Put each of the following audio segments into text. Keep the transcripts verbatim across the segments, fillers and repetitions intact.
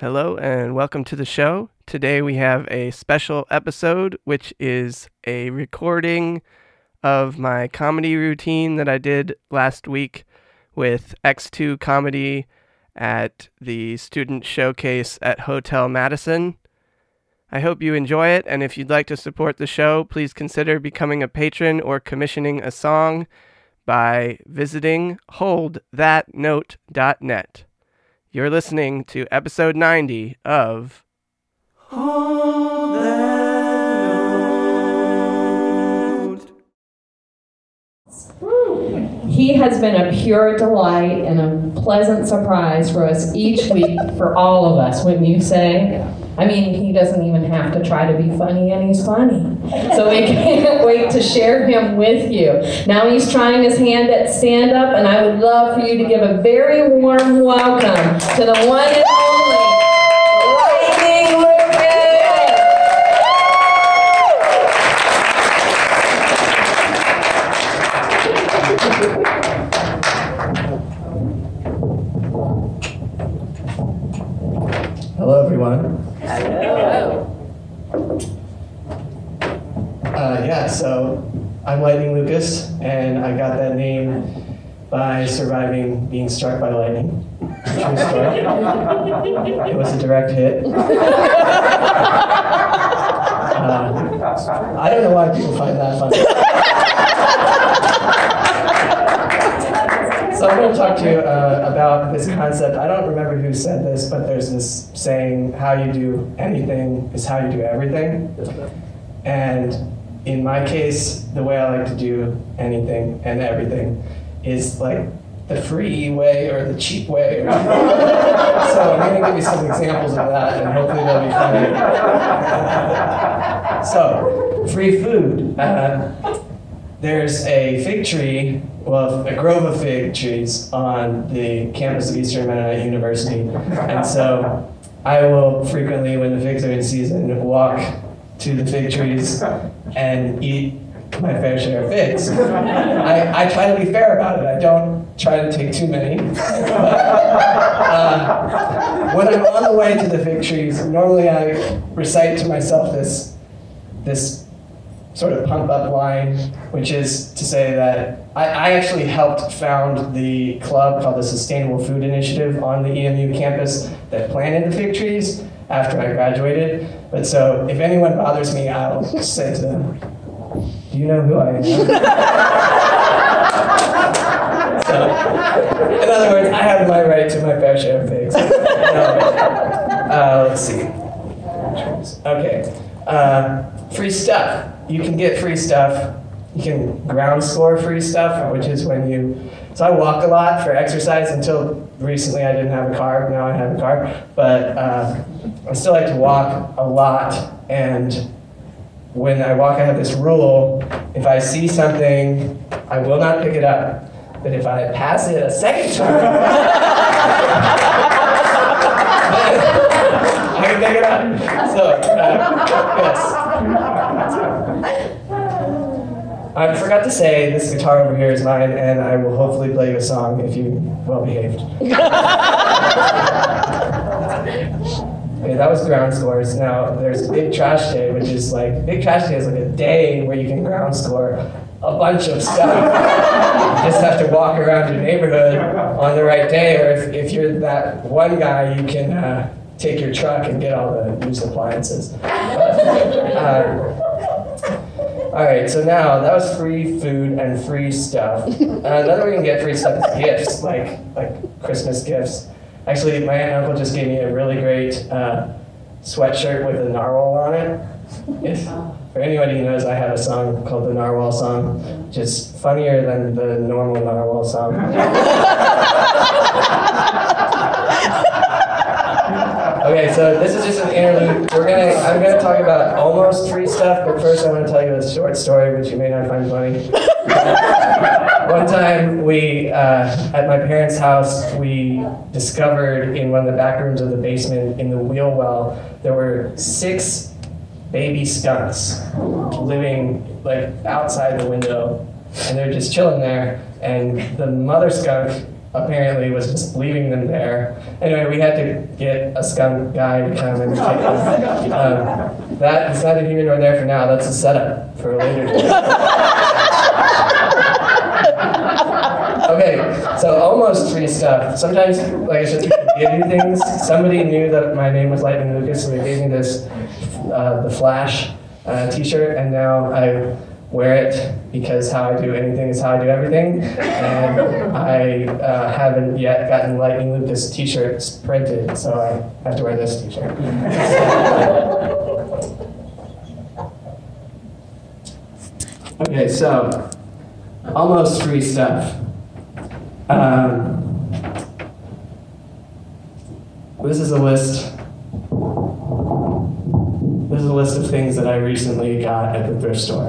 Hello and welcome to the show. Today we have a special episode, which is a recording of my comedy routine that I did last week with X two Comedy at the student showcase at Hotel Madison. I hope you enjoy it, and if you'd like to support the show, please consider becoming a patron or commissioning a song by visiting hold that note dot net. You're listening to episode ninety of Hold That Note. He has been a pure delight and a pleasant surprise for us each week, for all of us, wouldn't you say? Yeah. I mean, he doesn't even have to try to be funny, and he's funny. So we can't wait to share him with you. Now he's trying his hand at stand-up, and I would love for you to give a very warm welcome to the one and only Lightning Lucas. Hello, everyone. Uh, yeah, so I'm Lightning Lucas, and I got that name by surviving being struck by lightning. True story. It was a direct hit. Uh, I don't know why people find that funny. So I'm going to talk to you uh, about this concept. I don't remember who said this, but there's this saying, how you do anything is how you do everything. And in my case, the way I like to do anything and everything is like the free way or the cheap way. So I'm going to give you some examples of that, and hopefully they'll be funny. So, free food. Uh, there's a fig tree, well, a grove of fig trees on the campus of Eastern Mennonite University. And so I will frequently, when the figs are in season, walk to the fig trees and eat my fair share of figs. I, I try to be fair about it. I don't try to take too many. But, uh, when I'm on the way to the fig trees, normally I recite to myself this, this sort of pump-up line, which is to say that I, I actually helped found the club called the Sustainable Food Initiative on the E M U campus that planted the fig trees after I graduated. But so, if anyone bothers me, I'll say to them, do you know who I am? So, in other words, I have my right to my fair share of figs. Um, uh, let's see. Okay. Uh, free stuff. You can get free stuff. You can ground score free stuff, which is when you... So I walk a lot for exercise. Until recently I didn't have a car, now I have a car. But uh, I still like to walk a lot, and when I walk I have this rule: if I see something, I will not pick it up. But if I pass it a second time, I can pick it up. So, uh, yes. I forgot to say, this guitar over here is mine, and I will hopefully play you a song if you well behaved. Okay, that was ground scores. Now, there's Big Trash Day, which is like, Big Trash Day is like a day where you can ground score a bunch of stuff. You just have to walk around your neighborhood on the right day, or if, if you're that one guy, you can uh, take your truck and get all the used appliances. But, uh, all right, so now that was free food and free stuff. Uh, another way you can get free stuff is gifts, like like Christmas gifts. Actually, my aunt and uncle just gave me a really great uh, sweatshirt with a narwhal on it. If, for anybody who knows, I have a song called the Narwhal Song, which is funnier than the normal narwhal song. Okay, so this is just an interlude. We're gonna, I'm gonna talk about almost free stuff, but first I want to tell you a short story, which you may not find funny. One time, we uh, at my parents' house, we discovered in one of the back rooms of the basement, in the wheel well, there were six baby skunks living like outside the window, and they're just chilling there. And the mother skunk apparently was just leaving them there. Anyway, we had to get a skunk guy to come and take them. Um, that is neither here nor there for now. That's a setup for a later day. Okay, so almost free stuff. Sometimes, like I said, people give you things. Somebody knew that my name was Lightning Lucas, so they gave me this uh, The Flash uh, t-shirt, and now I wear it because how I do anything is how I do everything. And I uh, haven't yet gotten Lightning Lucas t-shirts printed, so I have to wear this t-shirt. Okay, so almost free stuff. Um, this is a list. This is a list of things that I recently got at the thrift store.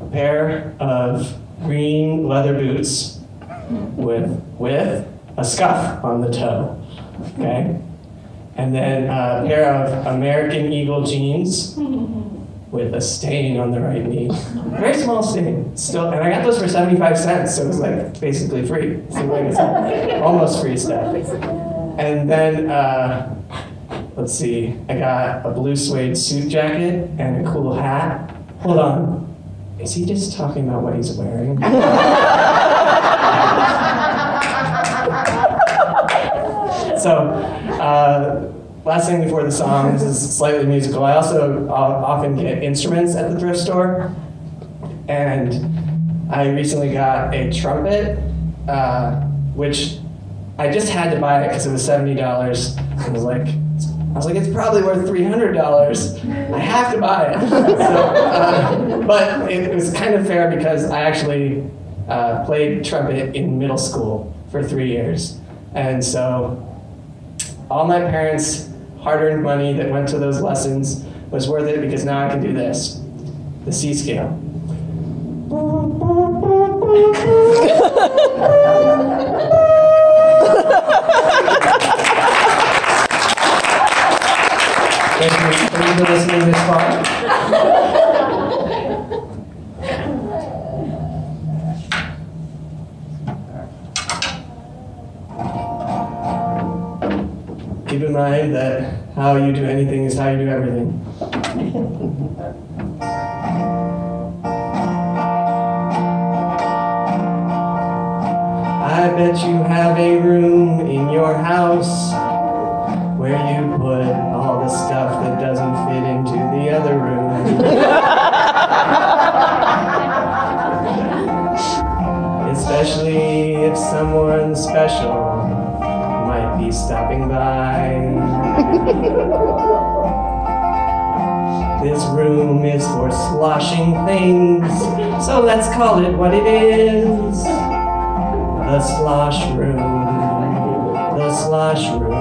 A pair of green leather boots with with a scuff on the toe, okay? And then a pair of American Eagle jeans with a stain on the right knee. Very small stain, still, and I got those for seventy-five cents, so it was like basically free. So like it's almost free stuff. And then, uh, let's see, I got a blue suede suit jacket and a cool hat. Hold on. Is he just talking about what he's wearing? So, uh, last thing before the song, this is slightly musical. I also uh, often get instruments at the thrift store. And I recently got a trumpet, uh, which I just had to buy it because it was seventy dollars. I was like, I was like, it's probably worth three hundred dollars. I have to buy it. So, uh, but it, it was kind of fair because I actually uh, played trumpet in middle school for three years. And so all my parents' hard-earned money that went to those lessons was worth it because now I can do this, the C scale. Thank you, thank you for listening this far. Keep in mind that how you do anything is how you do everything. I bet you have a room in your house where you put all the stuff that doesn't fit into the other room. Especially if someone special might be stopping by. This room is for sloshing things, so let's call it what it is. The slosh room, the slosh room.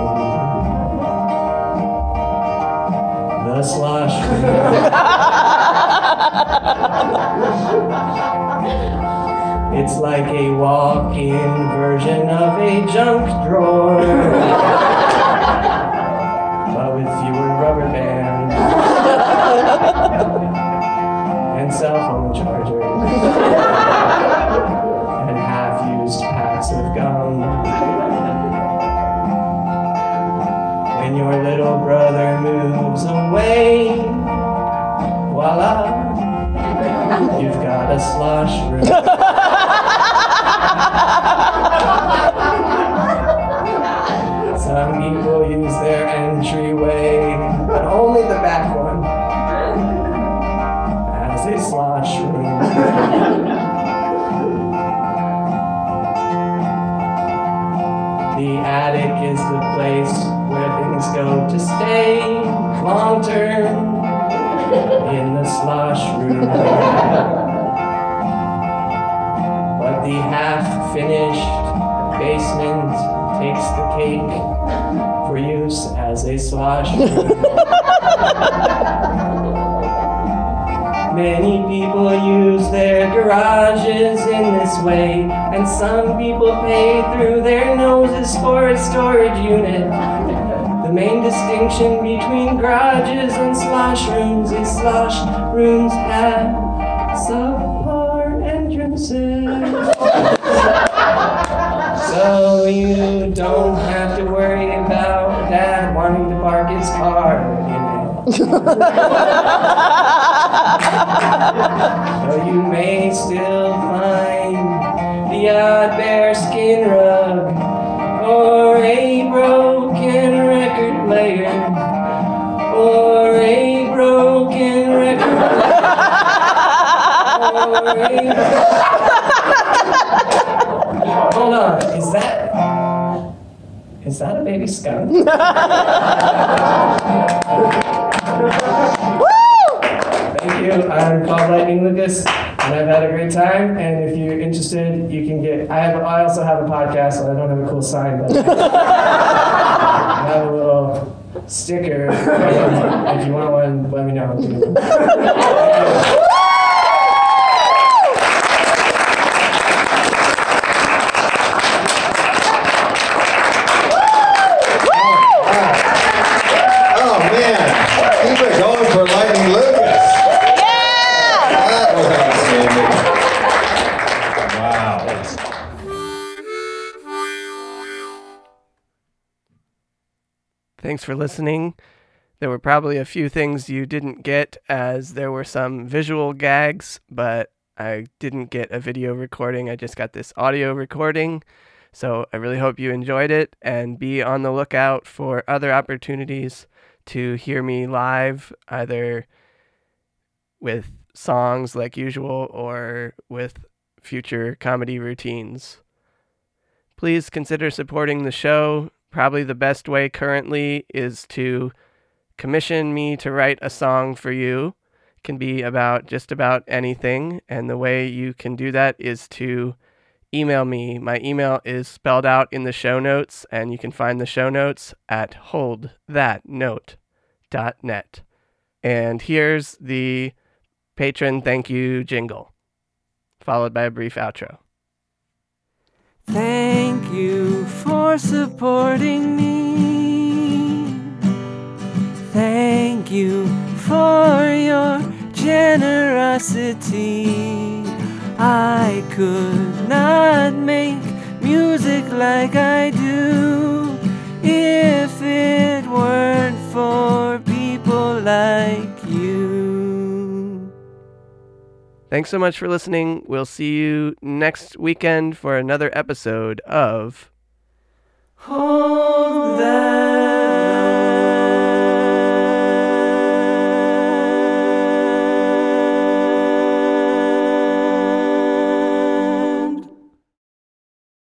The slosh room. It's like a walk-in version of a junk drawer, but with fewer rubber bands and cell phone chargers and half-used packs of gum. When your little brother moves away, voila, you've got a slosh room. Some people use their entryway, but only the back one, as a slosh room. The attic is the place where things go to stay long term in the slosh room. But the half-finished basement takes the cake for use as a slosh room. Many people use their garages in this way, and some people pay through their noses for a storage unit. The main distinction between garages and slosh rooms is slosh rooms have subpar entrances. Though you may still find the odd bare skin rug or a broken record player or a broken record player or a... Hold on, is that... Is that a baby skunk? Woo! Thank you. I'm Paul Lightning Lucas, and I've had a great time. And if you're interested, you can get. I have. I also have a podcast, and I don't have a cool sign, but I have a little sticker. If you want one, let me know. Thanks for listening. There were probably a few things you didn't get, as there were some visual gags, but I didn't get a video recording. I just got this audio recording. So I really hope you enjoyed it, and be on the lookout for other opportunities to hear me live, either with songs like usual or with future comedy routines. Please consider supporting the show. Probably the best way currently is to commission me to write a song for you. It can be about just about anything, and the way you can do that is to email me. My email is spelled out in the show notes, and you can find the show notes at hold that note dot net. And here's the patron thank you jingle, followed by a brief outro. Thank you for supporting me. Thank you for your generosity. I could not make music like I do if it weren't for people like you. Thanks so much for listening. We'll see you next weekend for another episode of Hold That.